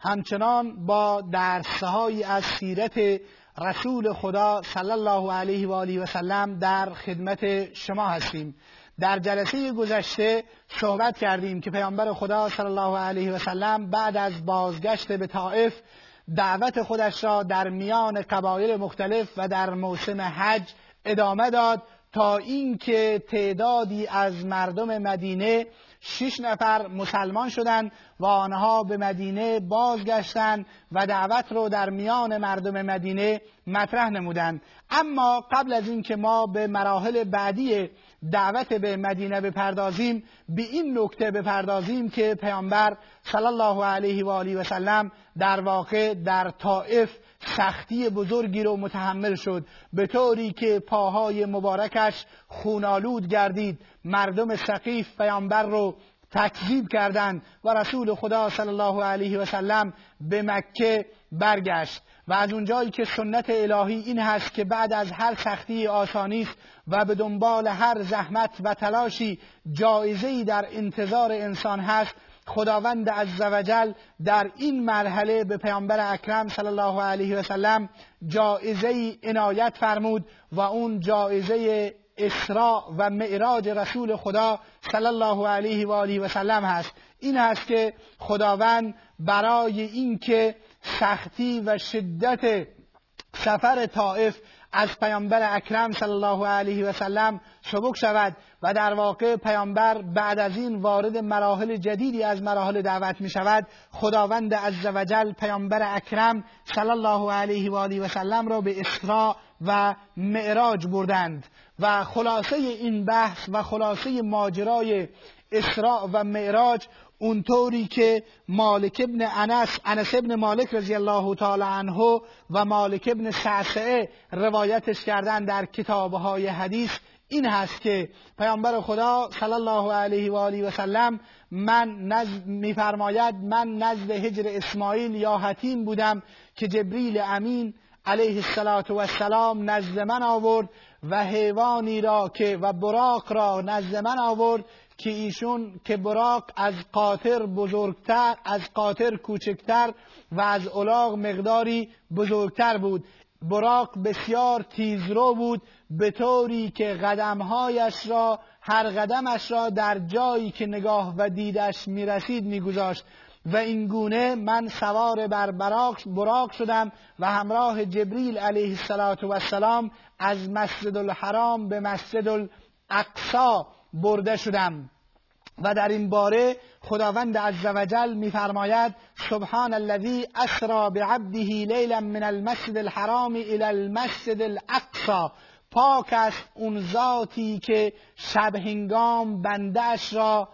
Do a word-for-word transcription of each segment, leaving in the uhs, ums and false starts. همچنان با درس‌هایی از سیرت رسول خدا صلی الله علیه و آله و سلم در خدمت شما هستیم. در جلسه گذشته صحبت کردیم که پیامبر خدا صلی الله علیه و سلم بعد از بازگشت به طائف دعوت خودش را در میان قبایل مختلف و در موسم حج ادامه داد تا اینکه تعدادی از مردم مدینه شش نفر مسلمان شدند و آنها به مدینه بازگشتند و دعوت رو در میان مردم مدینه مطرح نمودند. اما قبل از اینکه ما به مراحل بعدی دعوت به مدینه بپردازیم، به این نکته بپردازیم که پیامبر صلی الله علیه و آله و سلم در واقع در طائف سختی بزرگی رو متحمل شد، به طوری که پاهای مبارکش خونالود گردید. مردم سقیف پیامبر رو تکذیب کردند و رسول خدا صلی الله علیه و سلم به مکه برگشت. و از اونجایی که سنت الهی این هست که بعد از هر سختی آسانی است و به دنبال هر زحمت و تلاشی جایزه‌ای در انتظار انسان هست، خداوند عزوجل در این مرحله به پیامبر اکرم صلی الله علیه و سلم جایزه‌ای عنایت فرمود و اون جایزه اسراء و معراج رسول خدا صلی الله علیه و آله و سلم هست. این هست که خداوند برای اینکه سختی و شدت سفر طائف از پیامبر اکرم صلی الله علیه و سلم سبک شود و در واقع پیامبر بعد از این وارد مراحل جدیدی از مراحل دعوت می شود، خداوند عزوجل پیامبر اکرم صلی الله علیه و آله و سلم را به اسراء و معراج بردند. و خلاصه این بحث و خلاصه ماجرای اسراء و معراج اونطوری که مالک ابن انس انس ابن مالک رضی الله تعالی عنه و مالک ابن سعسعه روایتش کردن در کتابهای حدیث این هست که پیامبر خدا صلی الله علیه و آله و سلم من نزد میفرماید من نزد هجر اسماعیل یا حتیم بودم که جبریل امین علیه السلام نزد من آورد و حیوانی را که و براق را نزد من آورد که ایشون که براق از قاطر بزرگتر، از قاطر کوچکتر و از الاغ مقداری بزرگتر بود. براق بسیار تیزرو بود، به طوری که قدمهایش را هر قدمش را در جایی که نگاه و دیدش میرسید میگذاشت. و اینگونه من سوار بر براق شدم و همراه جبریل علیه السلام از مسجد الحرام به مسجد الاقصی برده شدم. و در این باره خداوند عزوجل میفرماید سبحان الذی اسری بعبده لیلا من المسجد الحرام الی المسجد الاقصی، پاک است اون ذاتی که شب هنگام بنده اش را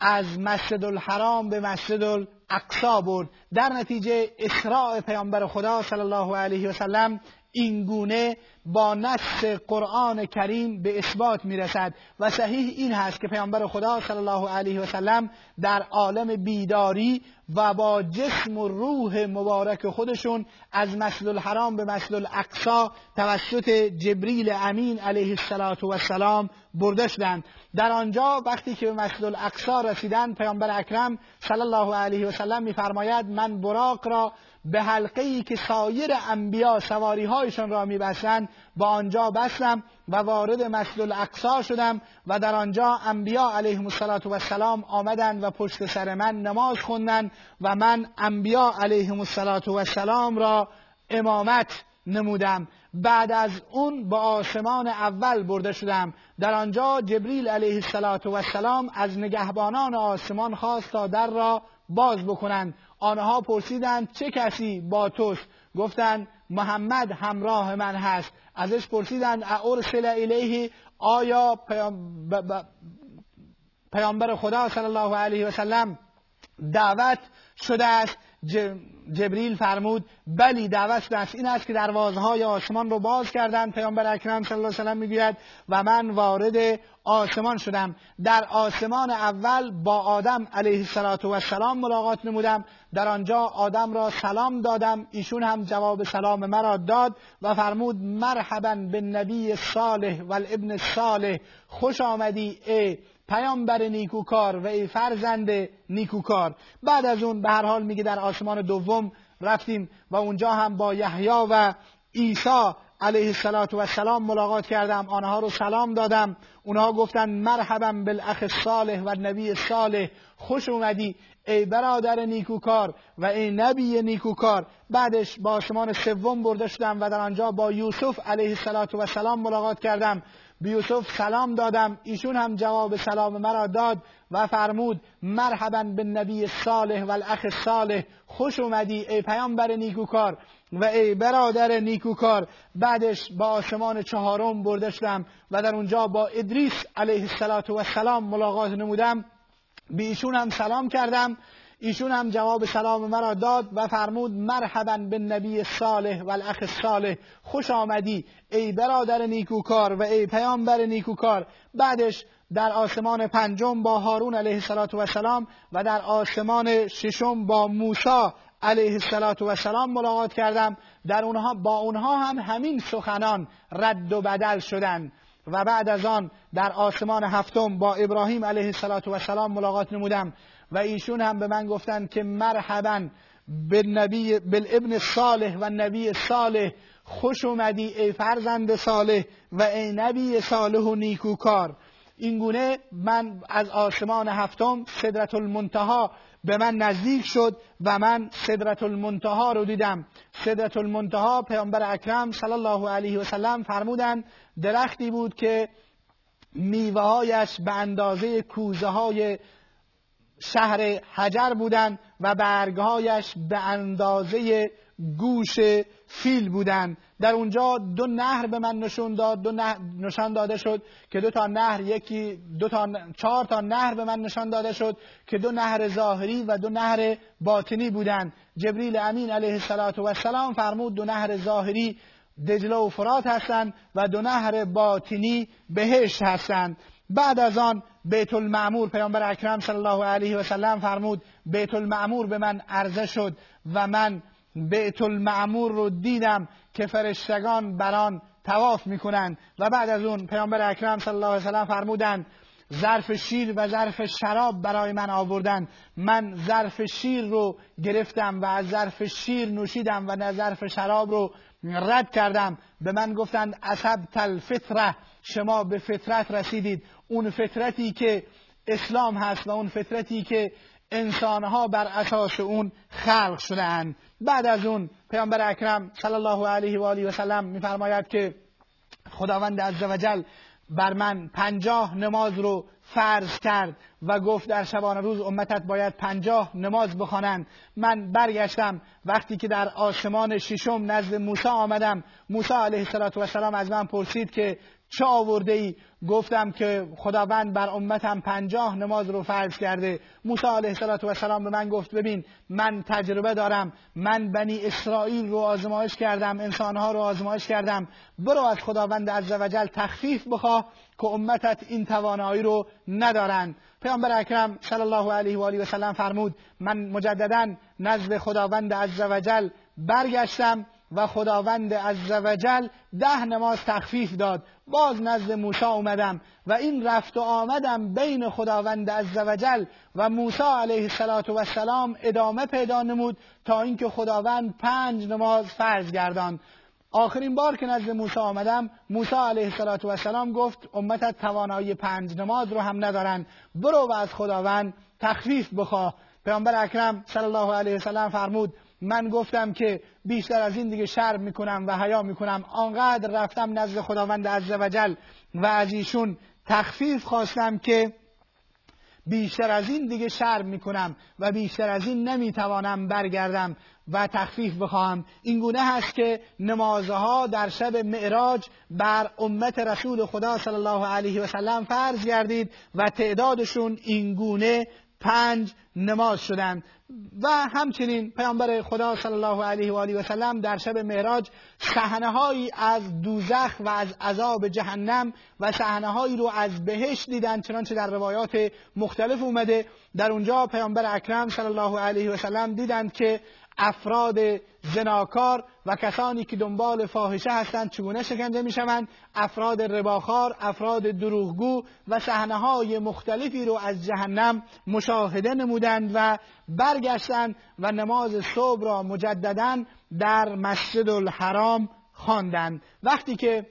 از مسجد الحرام به مسجد الاقصی برد. در نتیجه اسراء پیامبر خدا صلی الله علیه و سلم این گونه با نص قرآن کریم به اثبات میرسد و صحیح این هست که پیامبر خدا صلی الله علیه و سلم در عالم بیداری و با جسم و روح مبارک خودشون از مسجد الحرام به مسجد الاقصی توسط جبریل امین علیه السلام برده شدند. در آنجا وقتی که به مسجد الاقصی رسیدند، پیامبر اکرم صلی الله علیه و سلم میفرماید من براق را به حلقه‌ای که سایر انبیا سواری‌هایشان را می‌بستند با آنجا بستم و وارد مسجد الاقصی شدم و در آنجا انبیا علیهم السلام آمدند و پشت سر من نماز خواندند و من انبیا علیهم السلام را امامت نمودم. بعد از اون به آسمان اول برده شدم. در آنجا جبریل علیه السلام از نگهبانان آسمان خواست تا در را باز بکنند. آنها پرسیدند چه کسی با توست؟ گفتند محمد همراه من هست. ازش پرسیدند ارسل الیه، آیا پیامبر خدا صلی الله علیه و سلم دعوت شده است. جبریل فرمود بلی دعوت است این است که دروازهای آسمان رو باز کردند. پیامبر اکرم صلی الله علیه و سلم میگوید و من وارد آسمان شدم. در آسمان اول با آدم علیه السلام ملاقات نمودم، در آنجا آدم را سلام دادم، ایشون هم جواب سلام مرا داد و فرمود مرحبا بالنبی صالح و الابن صالح، خوش آمدی ای پیامبر نیکوکار و ای فرزند نیکوکار. بعد از اون به هر حال میگه در آسمان دوم رفتیم و اونجا هم با یحیی و عیسی علیه السلام ملاقات کردم، آنها رو سلام دادم، اونها گفتن مرحبا بالاخ صالح و نبی صالح، خوش اومدی ای برادر نیکوکار و ای نبی نیکوکار. بعدش با آسمان سوم برده شدم و در آنجا با یوسف علیه السلام ملاقات کردم، به یوسف سلام دادم، ایشون هم جواب سلام مرا داد و فرمود مرحبا بالنبی صالح و الاخ صالح، خوش اومدی ای پیامبر نیکوکار و ای برادر نیکوکار. بعدش با آسمان چهارم برده شدم و در اونجا با ادریس علیه السلام ملاقات نمودم، به ایشون هم سلام کردم، ایشون هم جواب سلام مرا داد و فرمود مرحبا بالنبی صالح و الاخ صالح، خوش آمدی ای برادر نیکوکار و ای پیامبر نیکوکار. بعدش در آسمان پنجم با هارون علیه السلام و در آسمان ششم با موسی علیه السلام ملاقات کردم، در اونها با اونها هم همین سخنان رد و بدل شدند. و بعد از آن در آسمان هفتم با ابراهیم علیه السلام ملاقات نمودم و ایشون هم به من گفتند که مرحبا بالنبی بالابن صالح و نبی صالح، خوش اومدی ای فرزند صالح و ای نبی صالح و نیکوکار. اینگونه من از آسمان هفتم سدرة المنتهی به من نزدیک شد و من سدرة المنتهی رو دیدم. سدرة المنتهی پیامبر اکرم صلی الله علیه و سلم فرمودند درختی بود که میوه‌هایش به اندازه کوزه‌های شهر حجر بودند و برگهایش به اندازه گوش فیل بودند. در اونجا دو نهر به من نشان داد، دو نهر نشان داده شد که دو تا نهر، یکی دو تا چهار تا نهر به من نشان داده شد که دو نهر ظاهری و دو نهر باطنی بودند. جبریل امین علیه السلام فرمود دو نهر ظاهری دجله و فرات هستند و دو نهر باطنی بهشت هستند. بعد از آن بیت المعمور، پیامبر اکرم صلی الله علیه و سلم فرمود بیت المعمور به من عرضه شد و من بیت المعمور رو دیدم که فرشتگان بر آن طواف میکنند. و بعد از اون پیامبر اکرم صلی الله علیه و سلم فرمودند ظرف شیر و ظرف شراب برای من آوردند، من ظرف شیر رو گرفتم و از ظرف شیر نوشیدم و نه ظرف شراب رو رد کردم. به من گفتند اصبت الفطره، شما به فطرت رسیدید، اون فطرتی که اسلام هست و اون فطرتی که انسانها بر اساس اون خلق شده‌اند. بعد از اون پیامبر اکرم صلی الله علیه و آله و سلم می‌فرماید که خداوند عزوجل بر من پنجاه نماز رو فرض کرد و گفت در شبانه روز امتت باید پنجاه نماز بخوانند. من برگشتم، وقتی که در آسمان ششم نزد موسی آمدم، موسی علیه السلام از من پرسید که چه آورده ای؟ گفتم که خداوند بر امتم پنجاه نماز رو فرض کرده. موسی علیه السلام به من گفت ببین من تجربه دارم، من بنی اسرائیل رو آزمایش کردم، انسانها رو آزمایش کردم، برو از خداوند عزوجل تخفیف بخواه که امتت این توانایی رو ندارن. پیامبر اکرم صلی الله علیه و آله و سلم فرمود من مجددا نزد خداوند عزوجل برگشتم و خداوند عزوجل ده نماز تخفیف داد. باز نزد موسی اومدم و این رفت و آمدم بین خداوند عزوجل و موسی علیه السلام ادامه پیدا نمود تا اینکه خداوند پنج نماز فرض گرداند. آخرین بار که نزد موسی آمدم، موسی علیه السلام گفت امتت توانایی پنج نماز رو هم ندارن، برو و از خداوند تخفیف بخواه. پیامبر اکرم صلی الله علیه و سلم فرمود من گفتم که بیشتر از این دیگه شرم میکنم و حیا میکنم، آنقدر رفتم نزد خداوند عزوجل و از ایشون تخفیف خواستم که بیشتر از این دیگه شرم میکنم و بیشتر از این نمیتوانم برگردم و تخفیف بخواهم. اینگونه هست که نمازها در شب معراج بر امت رسول خدا صلی الله علیه و سلم فرض گردید و تعدادشون اینگونه پنج نماز شدند. و همچنین پیامبر خدا صلی الله علیه و آله و سلم در شب معراج صحنه‌هایی از دوزخ و از عذاب جهنم و صحنه‌هایی رو از بهشت دیدند، چنانچه در روایات مختلف اومده. در اونجا پیامبر اکرم صلی الله علیه و سلم دیدند که افراد زناکار و کسانی که دنبال فاحشه هستند چگونه شکنجه میشوند، افراد رباخوار، افراد دروغگو و صحنه‌های مختلفی رو از جهنم مشاهده نمودند و برگشتند و نماز صبح را مجددا در مسجد الحرام خواندند. وقتی که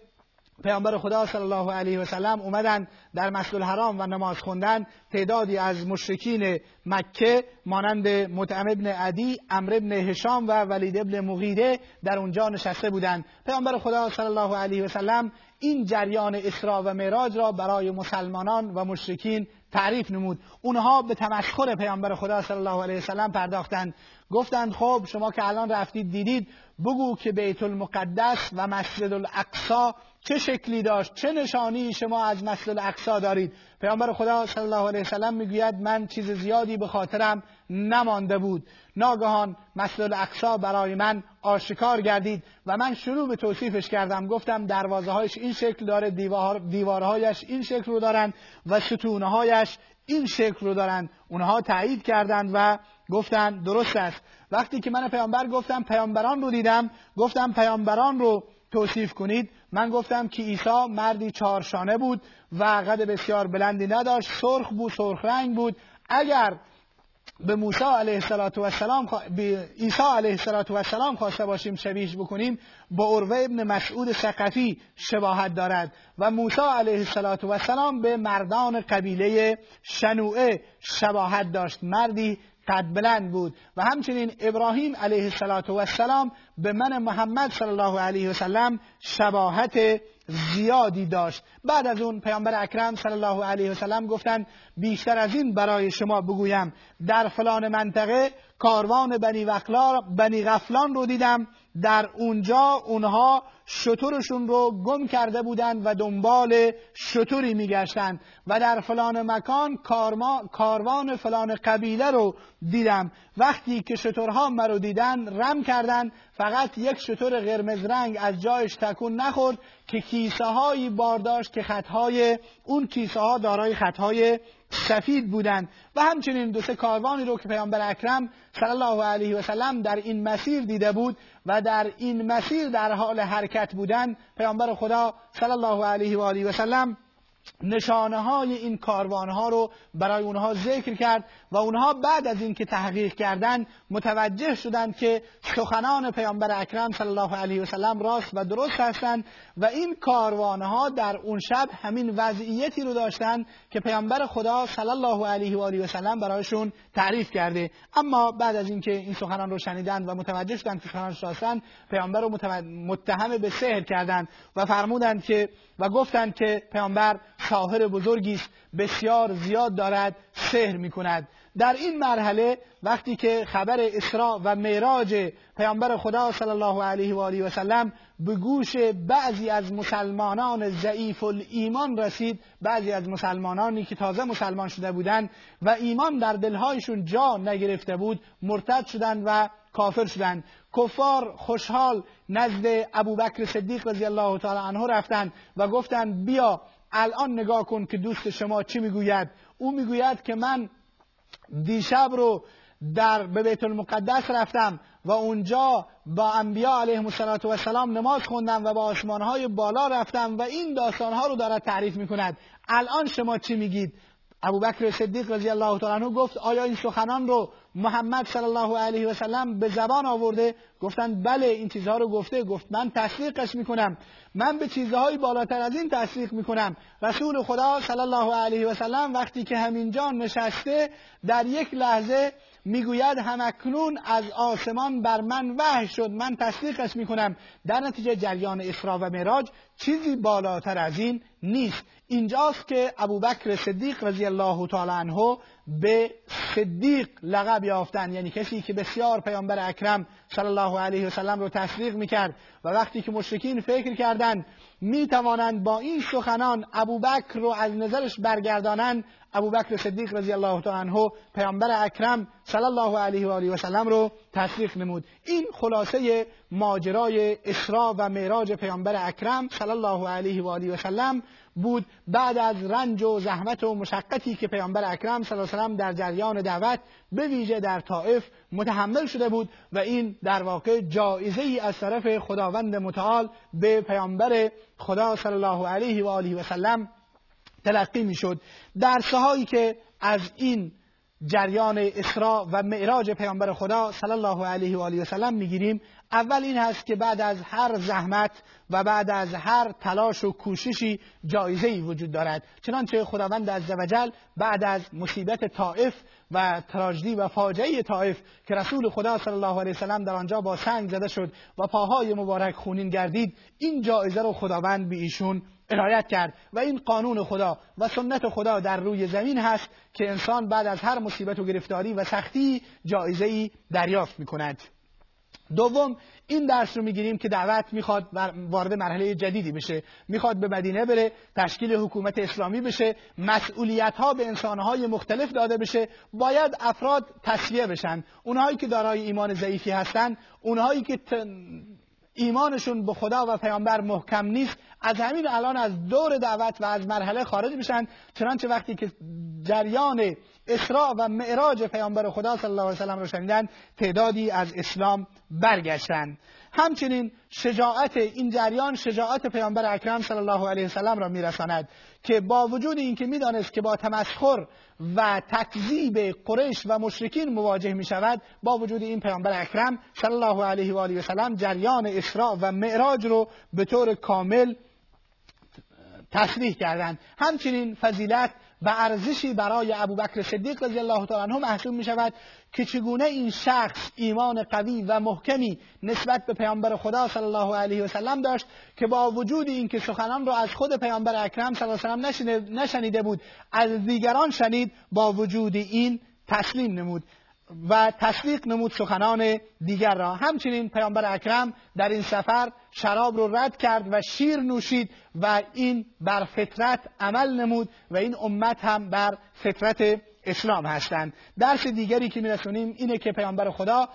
پیامبر خدا صلی الله علیه و سلم اومدن در مسجد الحرام و نماز خوندن، تعدادی از مشرکین مکه مانند مطعم ابن عدی، عمرو ابن هشام و ولید ابن مغیره در اونجا نشسته بودند. پیامبر خدا صلی الله علیه و سلم این جریان اسراء و معراج را برای مسلمانان و مشرکین تعریف نمود. اونها به تمسخر پیامبر خدا صلی الله علیه و سلم پرداختند، گفتند خب شما که الان رفتید دیدید، بگو که بیت المقدس و مسجد الاقصی چه شکلی داشت، چه نشانی شما از مسجد الاقصی دارید؟ پیامبر خدا صلی الله علیه و سلم میگوید من چیز زیادی به خاطرم نمانده بود، ناگهان مسجد الاقصی برای من آشکار گردید و من شروع به توصیفش کردم، گفتم دروازه هایش این شکل داره، دیوار دیوارهایش این شکل رو دارند و ستونه هایش این شکل رو دارند. اونها تایید کردند و گفتند درست است. وقتی که من پیامبر گفتم پیامبران رو دیدم، گفتم پیامبران رو توصیف کنید، من گفتم که عیسی مردی چهارشانه بود و قد بسیار بلندی نداشت، سرخ بود، سرخ رنگ بود. اگر به موسی علیه السلام به عیسی علیه السلام خواسته باشیم شبیهش بکنیم، با عروه ابن مسعود ثقفی شباهت دارد. و موسی علیه السلام به مردان قبیله شنوعه شباهت داشت، مردی قد بلند بود. و همچنین ابراهیم علیه السلام به من محمد صلی الله علیه و سلم شباهت زیادی داشت. بعد از اون پیامبر اکرم صلی الله علیه و سلم گفتند بیشتر از این برای شما بگویم، در فلان منطقه کاروان بنی وقلا بنی غفلان رو دیدم، در اونجا اونها شترشون رو گم کرده بودند و دنبال شتری میگشتند، و در فلان مکان کاروان فلان قبیله رو دیدم، وقتی که شترها مرا دیدن رم کردند، فقط یک شتر قرمز رنگ از جایش تکون نخورد که کیسه هایی بارداشت که خطهای اون کیسه ها دارای خطهای سفید بودند. و همچنین دو سه کاروانی رو که پیامبر اکرم صلی الله علیه و سلم در این مسیر دیده بود و در این مسیر در حال حرکت بودند، پیامبر خدا صلی الله علیه و آله و سلم نشانه های این کاروان ها رو برای اونها ذکر کرد. و اونها بعد از اینکه تحقیق کردند متوجه شدند که سخنان پیامبر اکرم صلی الله علیه و سلم راست و درست هستند. و این کاروان ها در اون شب همین وضعیتی رو داشتند که پیامبر خدا صلی الله علیه و آله و سلم برایشون تعریف کرده. اما بعد از اینکه این سخنان رو شنیدند و متوجه شدند که سخنانش راستند، پیامبر رو متهم به سحر کردند و فرمودند که و گفتند که پیامبر ساحر بزرگی است، بسیار زیاد دارد سحر میکند. در این مرحله وقتی که خبر اسراء و معراج پیامبر خدا صلی الله علیه و آله و سلم به گوش بعضی از مسلمانان ضعیف الایمان رسید، بعضی از مسلمانانی که تازه مسلمان شده بودند و ایمان در دلهایشون جا نگرفته بود، مرتد شدند و کافر شدند. کفار خوشحال نزد ابوبکر صدیق رضی الله تعالی عنه رفتند و گفتند بیا الان نگاه کن که دوست شما چی میگوید. او میگوید که من دیشب رو در به بیت المقدس رفتم و اونجا با انبیا علیهم السلام نماز خوندم و با آسمانهای بالا رفتم و این داستانها رو دارد تعریف میکند، الان شما چی میگید؟ ابوبکر صدیق رضی الله تعالی عنه گفت آیا این سخنان رو محمد صلی الله علیه و سلم به زبان آورده؟ گفتند بله این چیزها رو گفته. گفت من تصدیقش میکنم، من به چیزهای بالاتر از این تصدیق میکنم. رسول خدا صلی الله علیه و سلم وقتی که همینجا نشسته در یک لحظه میگوید همکنون از آسمان بر من وحی شد، من تصدیقش میکنم. در نتیجه جریان اسراء و معراج چیزی بالاتر از این نیست. اینجاست که ابوبکر صدیق رضی الله تعالی عنه به صدیق لقب یافتند، یعنی کسی که بسیار پیامبر اکرم صلی الله علیه و سلم رو تصدیق میکرد. و وقتی که مشرکین فکر کردند میتوانند با این سخنان ابوبکر رو از نظرش برگردانند، ابوبکر صدیق رضی الله تعالی عنه پیامبر اکرم صلی الله علیه و آله و سلم رو تصدیق نمود. این خلاصه ماجرای اسراء و معراج پیامبر اکرم صلی الله علیه و آله و سلم بود، بعد از رنج و زحمت و مشقتی که پیامبر اکرم صلی الله علیه و سلم در جریان دعوت به ویژه در طائف متحمل شده بود و این در واقع جایزه ای از طرف خداوند متعال به پیامبر خدا صلی الله علیه و آله و سلم تلقی میشد. درس هایی که از این جریان اسراء و معراج پیامبر خدا صلی الله علیه و آله و سلم میگیریم، اول این هست که بعد از هر زحمت و بعد از هر تلاش و کوششی جایزه‌ای وجود دارد، چنانچه خداوند عزوجل بعد از مصیبت طائف و تراژدی و فاجعه طائف که رسول خدا صلی الله علیه و سلم در آنجا با سنگ زده شد و پاهای مبارک خونین گردید، این جایزه رو خداوند به ایشون عنایت کرد. و این قانون خدا و سنت خدا در روی زمین هست که انسان بعد از هر مصیبت و گرفتاری و سختی جایزه‌ای دریافت می‌کند. دوم، این درس رو میگیریم که دعوت میخواد وارد مرحله جدیدی بشه، میخواد به مدینه بره، تشکیل حکومت اسلامی بشه، مسئولیت ها به انسانهای مختلف داده بشه، باید افراد تسویه بشن، اونهایی که دارای ایمان ضعیفی هستن، اونهایی که ایمانشون به خدا و پیامبر محکم نیست، از همین الان از دور دعوت و از مرحله خارج میشن. چنانچه وقتی که جریان اسراء و معراج پیامبر خدا صلی الله علیه و سلم رو شنیدن، تعدادی از اسلام برگشتن. همچنین شجاعت این جریان، شجاعت پیامبر اکرم صلی الله علیه و سلم را میرساند که با وجود اینکه میدانست که با تمسخر و تکذیب قریش و مشرکین مواجه میشود، با وجود این پیامبر اکرم صلی الله علیه و آله و سلم جریان اسراء و معراج رو به طور کامل تصریح کردند. همچنین فضیلت و ارزشی برای ابوبکر صدیق رضی الله تعالی عنه محسوب می شود که چگونه این شخص ایمان قوی و محکمی نسبت به پیامبر خدا صلی الله علیه و سلم داشت که با وجود اینکه سخنان را از خود پیامبر اکرم صلی الله علیه و سلم نشنیده بود، از دیگران شنید، با وجود این تسلیم نمود و تصدیق نمود سخنان دیگر را. همچنین پیامبر اکرم در این سفر شراب رو رد کرد و شیر نوشید و این بر فطرت عمل نمود و این امت هم بر فطرت اسلام هستند. درس دیگری که می‌رسونیم اینه که پیامبر خدا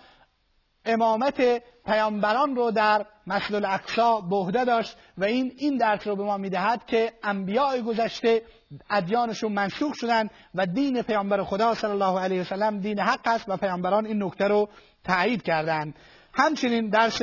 امامت پیامبران رو در مسجد الاقصی به عهده داشت و این این درس رو به ما میدهد که انبیاء گذشته ادیانشون منسوخ شدند و دین پیامبر خدا صلی الله علیه و سلم دین حق است و پیامبران این نکته رو تایید کردند. همچنین درس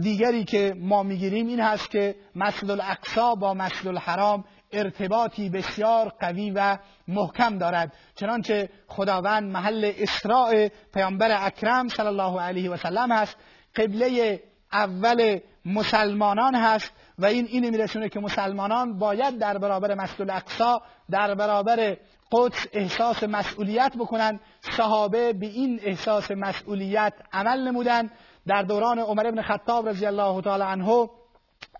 دیگری که ما میگیریم این هست که مسجد الاقصی با مسجد الحرام ارتباطی بسیار قوی و محکم دارد، چنانچه خداوند محل اسراء پیامبر اکرم صلی الله علیه و سلم هست، قبله اول مسلمانان هست و این اینو میرسونه که مسلمانان باید در برابر مسجد الاقصی، در برابر قدس احساس مسئولیت بکنن. صحابه به این احساس مسئولیت عمل نمودن. در دوران عمر ابن خطاب رضی الله تعالی عنه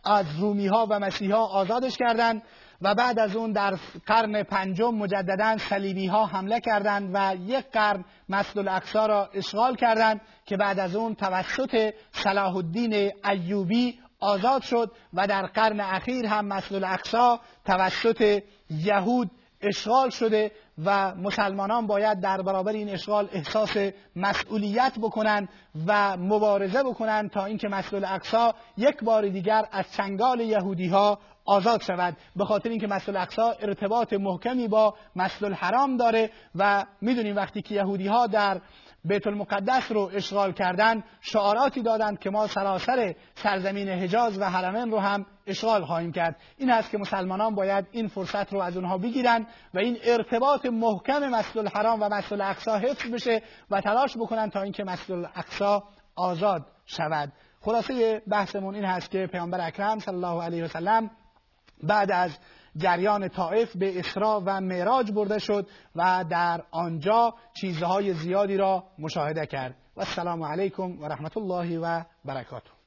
از رومی ها و مسیح ها آزادش کردند و بعد از اون در قرن پنجم مجددا صلیبی ها حمله کردند و یک قرن مسجد الاقصی را اشغال کردند که بعد از اون توسط صلاح الدین ایوبی آزاد شد و در قرن اخیر هم مسجد الاقصی توسط یهود اشغال شده و مسلمانان باید در برابر این اشغال احساس مسئولیت بکنن و مبارزه بکنن تا اینکه مسجد الاقصی یک بار دیگر از چنگال یهودی ها آزاد شود، به خاطر اینکه مسجد الاقصی ارتباط محکمی با مسجد الحرام داره و میدونیم وقتی که یهودی ها در بیت المقدس رو اشغال کردن شعاراتی دادند که ما سراسر سرزمین حجاز و حرمین رو هم اشغال خواهیم کرد. این است که مسلمانان باید این فرصت رو از اونها بگیرن و این ارتباط محکم مسجد الحرام و مسجد الاقصی حفظ بشه و تلاش بکنن تا اینکه مسجد الاقصی آزاد شود. خلاصه بحثمون این هست که پیامبر اکرم صلی الله علیه و سلم بعد از جریان طائف به اسراء و معراج برده شد و در آنجا چیزهای زیادی را مشاهده کرد. و السلام علیکم و رحمت الله و برکاته.